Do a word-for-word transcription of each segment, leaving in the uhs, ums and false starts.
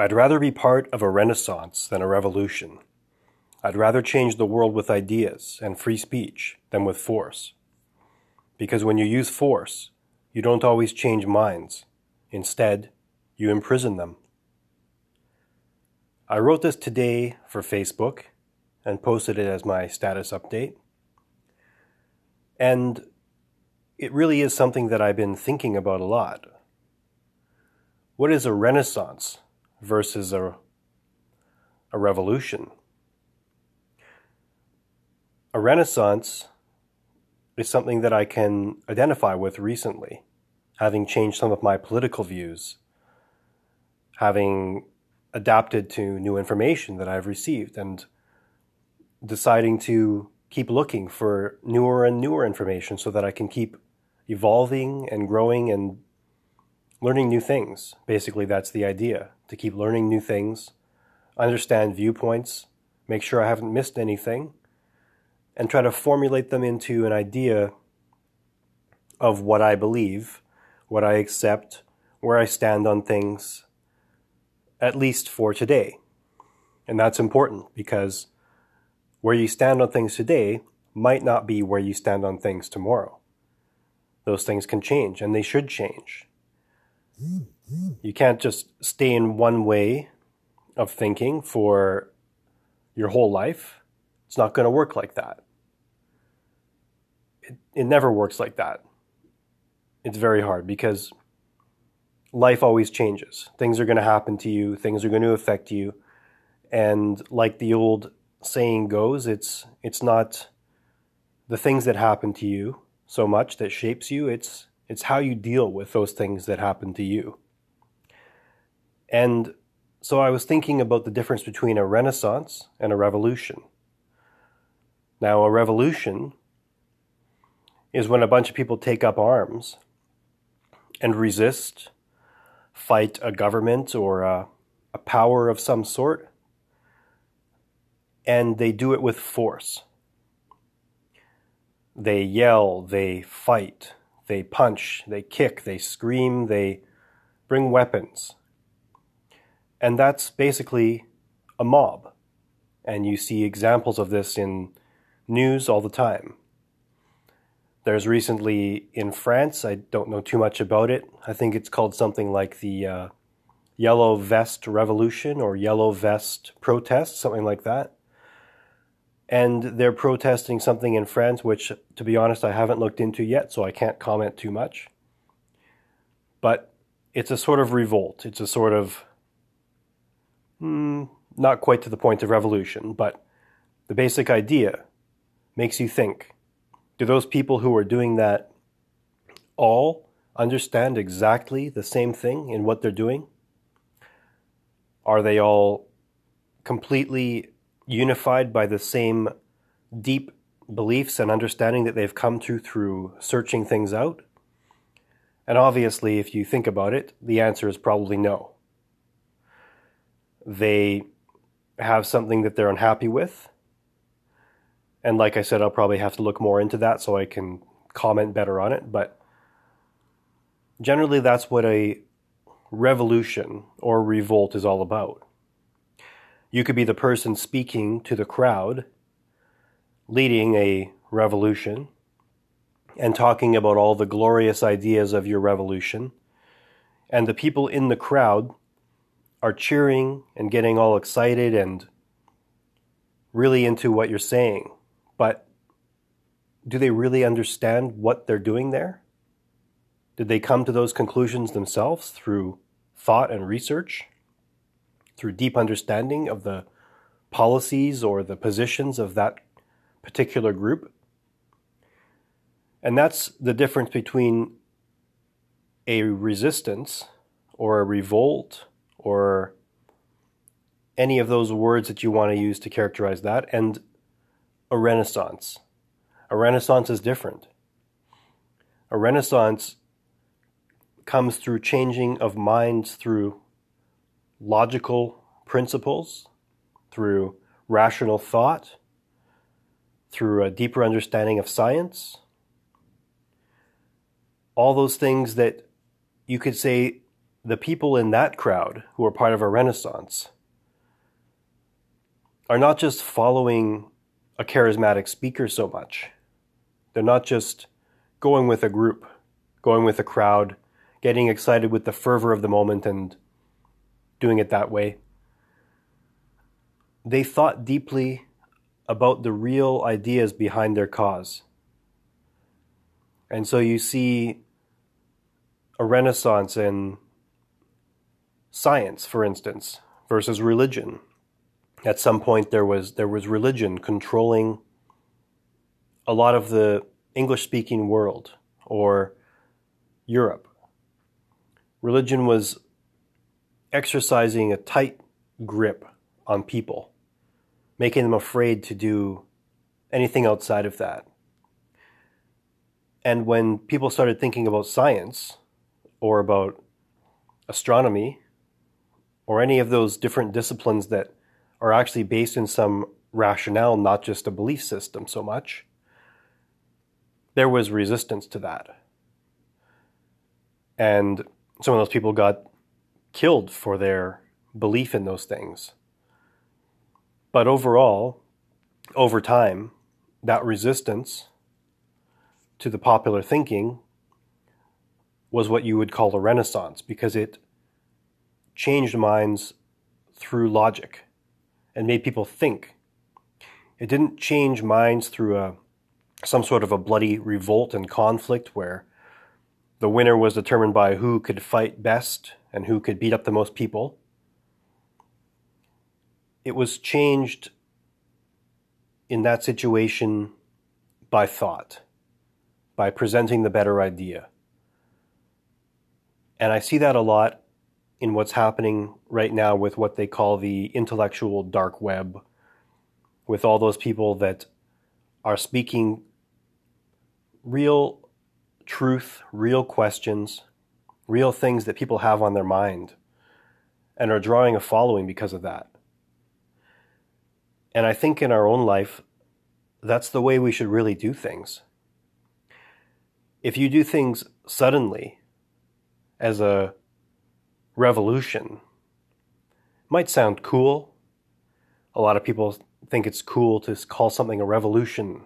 I'd rather be part of a renaissance than a revolution. I'd rather change the world with ideas and free speech than with force. Because when you use force, you don't always change minds. Instead, you imprison them. I wrote this today for Facebook and posted it as my status update. And it really is something that I've been thinking about a lot. What is a renaissance versus a, a revolution? A renaissance is something that I can identify with recently, having changed some of my political views, having adapted to new information that I've received, and deciding to keep looking for newer and newer information so that I can keep evolving and growing and learning new things. Basically, that's the idea, to keep learning new things, understand viewpoints, make sure I haven't missed anything, and try to formulate them into an idea of what I believe, what I accept, where I stand on things, at least for today. And that's important, because where you stand on things today might not be where you stand on things tomorrow. Those things can change, and they should change. You can't just stay in one way of thinking for your whole life. It's not going to work like that. It, it never works like that. It's very hard, because life always changes. Things are going to happen to you. Things are going to affect you. And like the old saying goes, it's it's not the things that happen to you so much that shapes you. It's, it's how you deal with those things that happen to you. And so I was thinking about the difference between a renaissance and a revolution. Now, a revolution is when a bunch of people take up arms and resist, fight a government or a, a power of some sort, and they do it with force. They yell, they fight, they punch, they kick, they scream, they bring weapons. And that's basically a mob. And you see examples of this in news all the time. There's recently in France, I don't know too much about it, I think it's called something like the uh, Yellow Vest Revolution or Yellow Vest Protest, something like that. And they're protesting something in France, which, to be honest, I haven't looked into yet, so I can't comment too much. But it's a sort of revolt. It's a sort of, mm, not quite to the point of revolution, but the basic idea makes you think. Do those people who are doing that all understand exactly the same thing in what they're doing? Are they all completely unified by the same deep beliefs and understanding that they've come to through searching things out? And obviously, if you think about it, the answer is probably no. They have something that they're unhappy with. And like I said, I'll probably have to look more into that so I can comment better on it. But generally, that's what a revolution or revolt is all about. You could be the person speaking to the crowd, leading a revolution, and talking about all the glorious ideas of your revolution. And the people in the crowd are cheering and getting all excited and really into what you're saying. But do they really understand what they're doing there? Did they come to those conclusions themselves through thought and research, through deep understanding of the policies or the positions of that particular group? And that's the difference between a resistance or a revolt or any of those words that you want to use to characterize that, and a renaissance. A renaissance is different. A renaissance comes through changing of minds through logical principles, through rational thought, through a deeper understanding of science. All those things that you could say the people in that crowd who are part of a renaissance are not just following a charismatic speaker so much. They're not just going with a group, going with a crowd, getting excited with the fervor of the moment and doing it that way. They thought deeply about the real ideas behind their cause. And so you see a renaissance in science, for instance, versus religion. At some point there was there was religion controlling a lot of the English-speaking world or Europe. Religion was exercising a tight grip on people, making them afraid to do anything outside of that. And when people started thinking about science or about astronomy or any of those different disciplines that are actually based in some rationale, not just a belief system so much, there was resistance to that. And some of those people got killed for their belief in those things. But overall, over time, that resistance to the popular thinking was what you would call a renaissance, because it changed minds through logic and made people think. It didn't change minds through a some sort of a bloody revolt and conflict where the winner was determined by who could fight best and who could beat up the most people. It was changed in that situation by thought, by presenting the better idea. And I see that a lot in what's happening right now with what they call the intellectual dark web, with all those people that are speaking real truth, real questions, real things that people have on their mind, and are drawing a following because of that. And I think in our own life, that's the way we should really do things. If you do things suddenly, as a revolution, it might sound cool. A lot of people think it's cool to call something a revolution,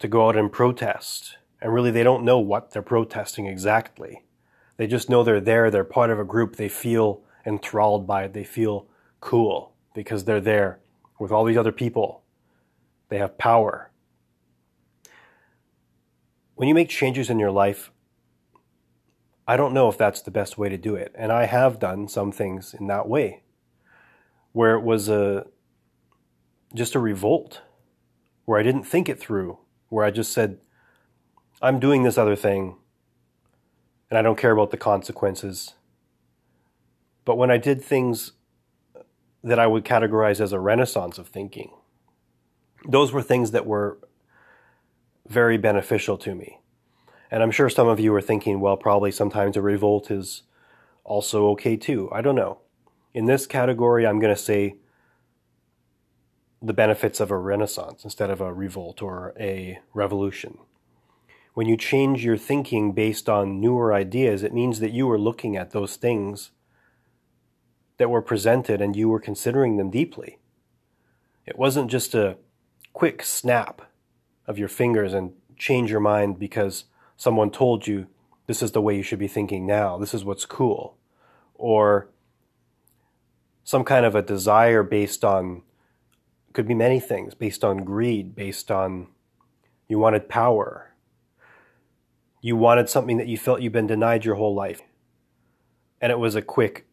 to go out and protest. And really they don't know what they're protesting exactly. They just know they're there, they're part of a group, they feel enthralled by it, they feel cool because they're there with all these other people. They have power. When you make changes in your life, I don't know if that's the best way to do it. And I have done some things in that way, where it was a just a revolt, where I didn't think it through, where I just said, I'm doing this other thing, and I don't care about the consequences. But when I did things that I would categorize as a renaissance of thinking, those were things that were very beneficial to me. And I'm sure some of you are thinking, well, probably sometimes a revolt is also okay too. I don't know. In this category, I'm going to say the benefits of a renaissance instead of a revolt or a revolution. When you change your thinking based on newer ideas, it means that you were looking at those things that were presented and you were considering them deeply. It wasn't just a quick snap of your fingers and change your mind because someone told you this is the way you should be thinking now, this is what's cool, or some kind of a desire based on, could be many things, based on greed, based on you wanted power. You wanted something that you felt you've been denied your whole life. And it was a quick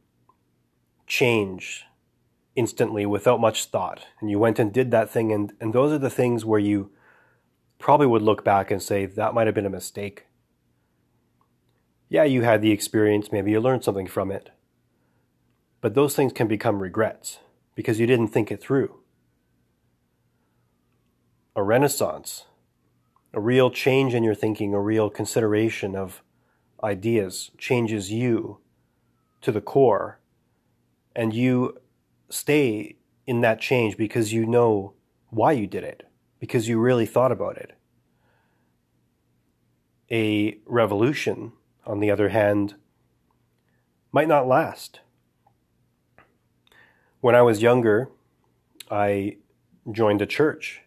change instantly without much thought. And you went and did that thing. And, and those are the things where you probably would look back and say, that might have been a mistake. Yeah, you had the experience. Maybe you learned something from it. But those things can become regrets because you didn't think it through. A renaissance, a real change in your thinking, a real consideration of ideas, changes you to the core, and you stay in that change because you know why you did it, because you really thought about it. A revolution, on the other hand, might not last. When I was younger, I joined a church,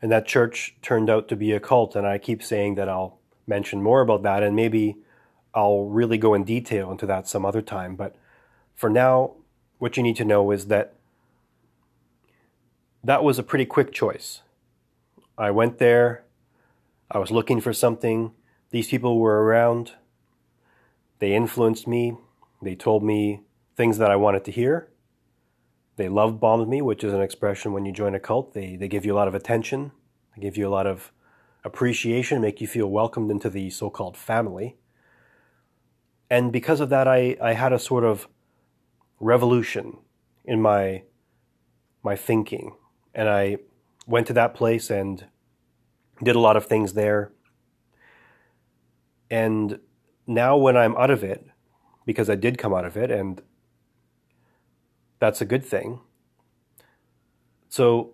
and that church turned out to be a cult, and I keep saying that I'll mention more about that, and maybe I'll really go in detail into that some other time. But for now, what you need to know is that that was a pretty quick choice. I went there, I was looking for something, these people were around, they influenced me, they told me things that I wanted to hear, they love bombed me, which is an expression when you join a cult. They, they give you a lot of attention, they give you a lot of appreciation, make you feel welcomed into the so-called family. And because of that, I, I had a sort of revolution in my, my thinking. And I went to that place and did a lot of things there. And now when I'm out of it, because I did come out of it, and that's a good thing. So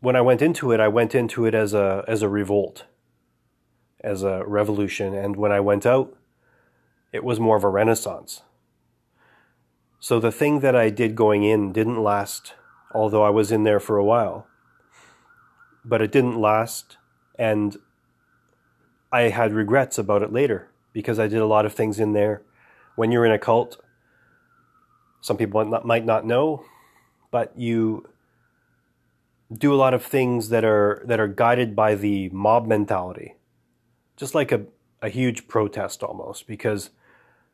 when I went into it, I went into it as a as a revolt, as a revolution. And when I went out, it was more of a renaissance. So the thing that I did going in didn't last, although I was in there for a while. But it didn't last, and I had regrets about it later, because I did a lot of things in there. When you're in a cult, some people might not know, but you do a lot of things that are that are guided by the mob mentality. Just like a, a huge protest almost, because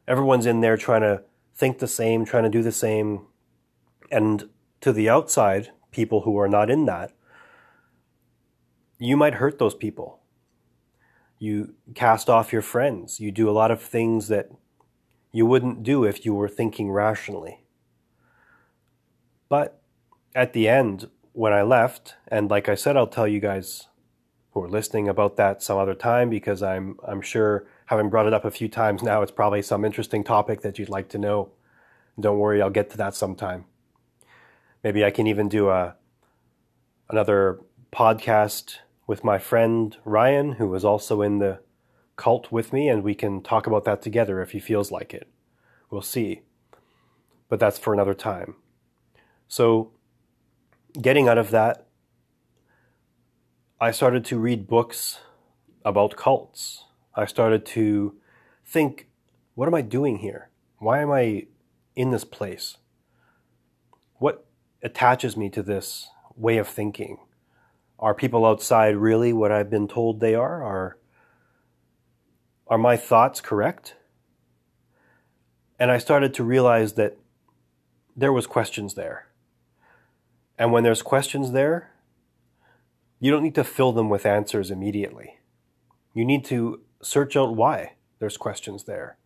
everyone's in there trying to think the same, trying to do the same. And to the outside, people who are not in that, you might hurt those people. You cast off your friends. You do a lot of things that you wouldn't do if you were thinking rationally. But at the end, when I left, and like I said, I'll tell you guys who are listening about that some other time, because I'm I'm sure, having brought it up a few times now, it's probably some interesting topic that you'd like to know. Don't worry, I'll get to that sometime. Maybe I can even do a another podcast with my friend Ryan, who was also in the cult with me, and we can talk about that together if he feels like it. We'll see. But that's for another time. So getting out of that, I started to read books about cults. I started to think, what am I doing here? Why am I in this place? What attaches me to this way of thinking? Are people outside really what I've been told they are? Are Are my thoughts correct? And I started to realize that there was questions there. And when there's questions there, you don't need to fill them with answers immediately. You need to search out why there's questions there.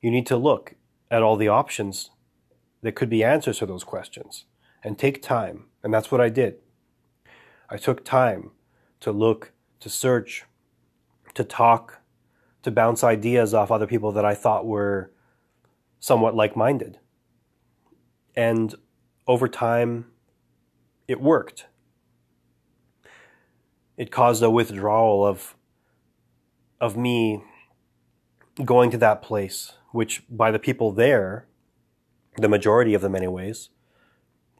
You need to look at all the options that could be answers to those questions and take time. And that's what I did. I took time to look, to search, to talk, to bounce ideas off other people that I thought were somewhat like-minded. And over time, it worked. It caused a withdrawal of, of me going to that place, which by the people there, the majority of them anyways,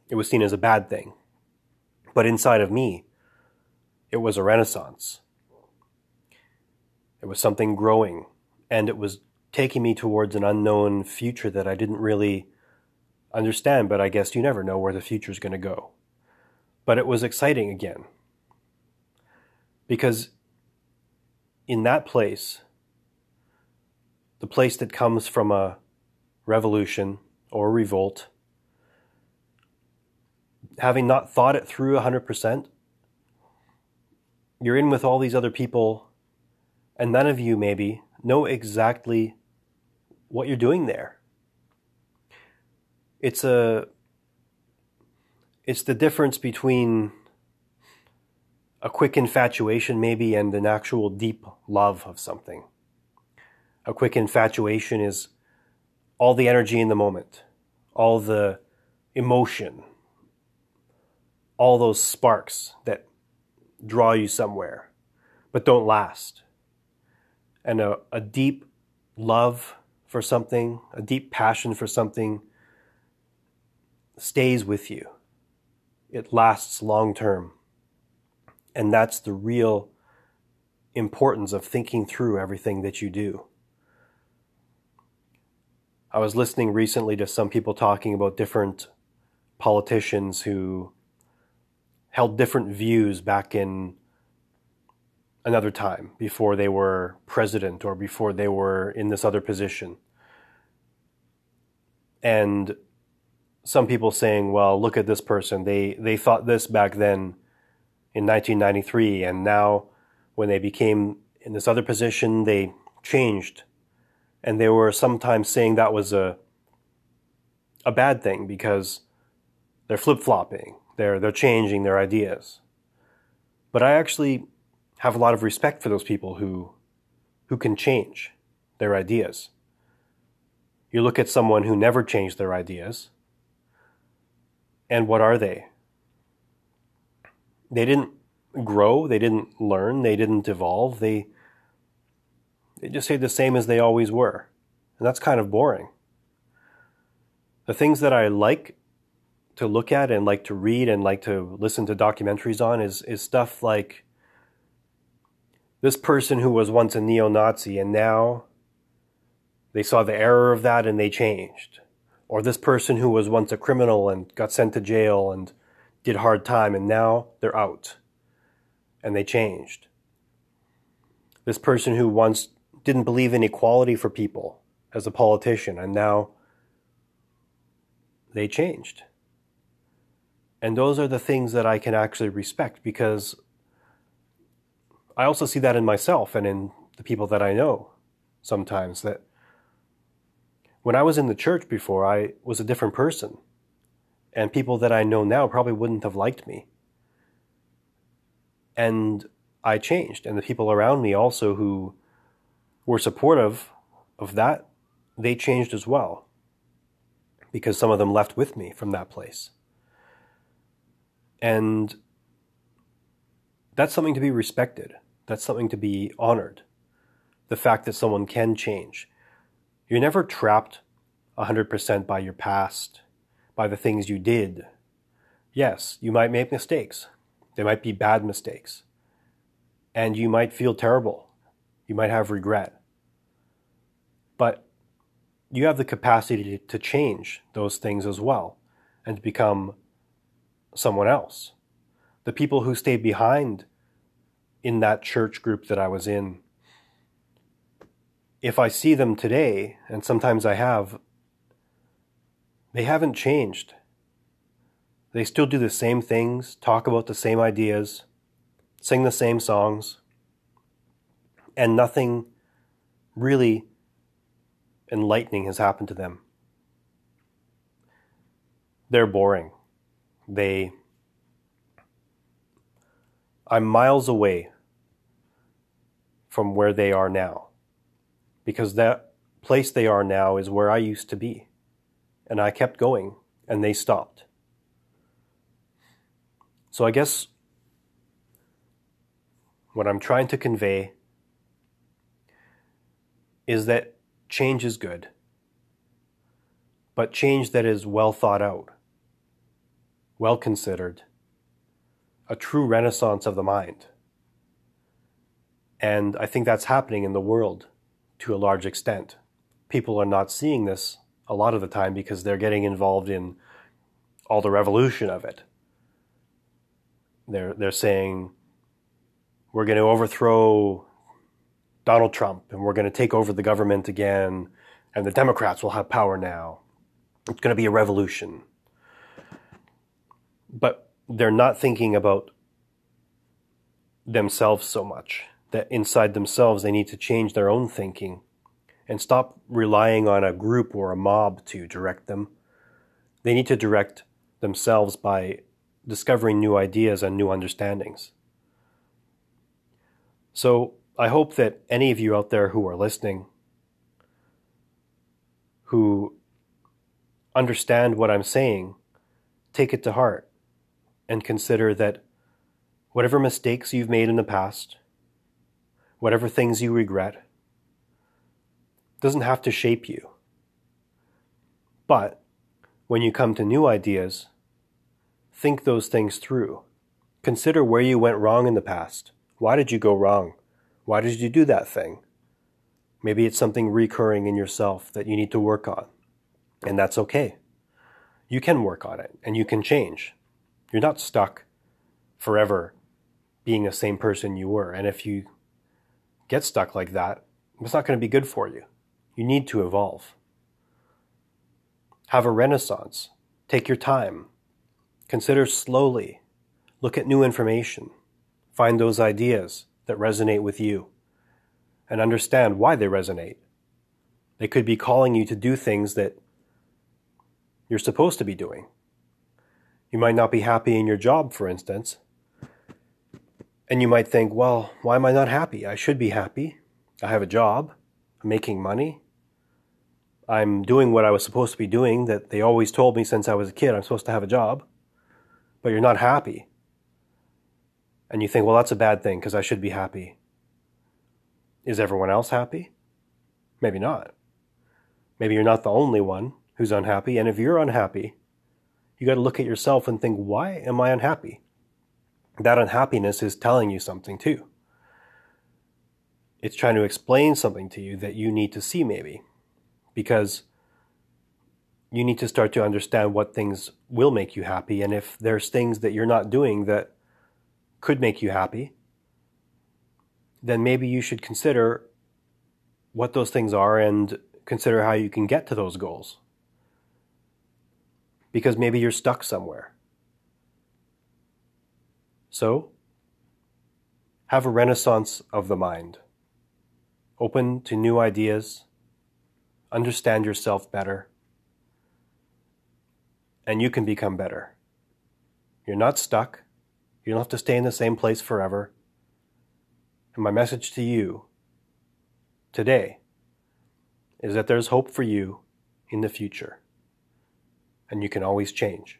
it was seen as a bad thing. But inside of me, it was a renaissance. It was something growing, and it was taking me towards an unknown future that I didn't really understand, but I guess you never know where the future is going to go. But it was exciting again, because in that place, the place that comes from a revolution or revolt, having not thought it through one hundred percent, you're in with all these other people, and none of you maybe know exactly what you're doing there. It's a, it's the difference between a quick infatuation maybe and an actual deep love of something. A quick infatuation is all the energy in the moment, all the emotion, all those sparks that draw you somewhere, but don't last. And a, a deep love for something, a deep passion for something, stays with you. It lasts long term. And that's the real importance of thinking through everything that you do. I was listening recently to some people talking about different politicians who held different views back in another time, before they were president or before they were in this other position. And some people saying, well, look at this person. They, they thought this back then in nineteen ninety-three, and now when they became in this other position, they changed. And they were sometimes saying that was a a bad thing because they're flip-flopping, they're they're changing their ideas. But I actually have a lot of respect for those people who who can change their ideas. You look at someone who never changed their ideas, and what are they? They didn't grow, they didn't learn, they didn't evolve, they They just stayed the same as they always were. And that's kind of boring. The things that I like to look at and like to read and like to listen to documentaries on is, is stuff like this person who was once a neo-Nazi and now they saw the error of that and they changed. Or this person who was once a criminal and got sent to jail and did hard time and now they're out and they changed. This person who once didn't believe in equality for people as a politician, and now they changed. And those are the things that I can actually respect, because I also see that in myself and in the people that I know sometimes, that when I was in the church before, I was a different person, and people that I know now probably wouldn't have liked me. And I changed, and the people around me also who were supportive of that, they changed as well, because some of them left with me from that place. And that's something to be respected. That's something to be honored. The fact that someone can change. You're never trapped one hundred percent by your past, by the things you did. Yes, you might make mistakes. They might be bad mistakes. And you might feel terrible. You might have regret. But you have the capacity to change those things as well and to become someone else. The people who stayed behind in that church group that I was in, if I see them today, and sometimes I have, they haven't changed. They still do the same things, talk about the same ideas, sing the same songs, and nothing really enlightening has happened to them. They're boring. They... I'm miles away from where they are now, because that place they are now is where I used to be, and I kept going, and they stopped. So I guess what I'm trying to convey is that change is good, but change that is well thought out, well considered, a true renaissance of the mind. And I think that's happening in the world to a large extent. People are not seeing this a lot of the time because they're getting involved in all the revolution of it. They're, they're saying, we're going to overthrow Donald Trump, and we're going to take over the government again, and the Democrats will have power now. It's going to be a revolution. But they're not thinking about themselves so much, that inside themselves they need to change their own thinking and stop relying on a group or a mob to direct them. They need to direct themselves by discovering new ideas and new understandings. So I hope that any of you out there who are listening, who understand what I'm saying, take it to heart and consider that whatever mistakes you've made in the past, whatever things you regret, doesn't have to shape you. But when you come to new ideas, think those things through. Consider where you went wrong in the past. Why did you go wrong? Why did you do that thing? Maybe it's something recurring in yourself that you need to work on, and that's okay. You can work on it, and you can change. You're not stuck forever being the same person you were, and if you get stuck like that, it's not going to be good for you. You need to evolve. Have a renaissance. Take your time. Consider slowly. Look at new information. Find those ideas that resonate with you and understand why they resonate. They could be calling you to do things that you're supposed to be doing. You might not be happy in your job, for instance, and you might think, well, why am I not happy? I should be happy. I have a job. I'm making money. I'm doing what I was supposed to be doing that they always told me since I was a kid. I'm supposed to have a job. But you're not happy. And you think, well, that's a bad thing because I should be happy. Is everyone else happy? Maybe not. Maybe you're not the only one who's unhappy. And if you're unhappy, you got to look at yourself and think, why am I unhappy? That unhappiness is telling you something too. It's trying to explain something to you that you need to see maybe. Because you need to start to understand what things will make you happy. And if there's things that you're not doing that could make you happy, then maybe you should consider what those things are and consider how you can get to those goals. Because maybe you're stuck somewhere. So, have a renaissance of the mind. Open to new ideas. Understand yourself better. And you can become better. You're not stuck. You don't have to stay in the same place forever. And my message to you today is that there's hope for you in the future. And you can always change.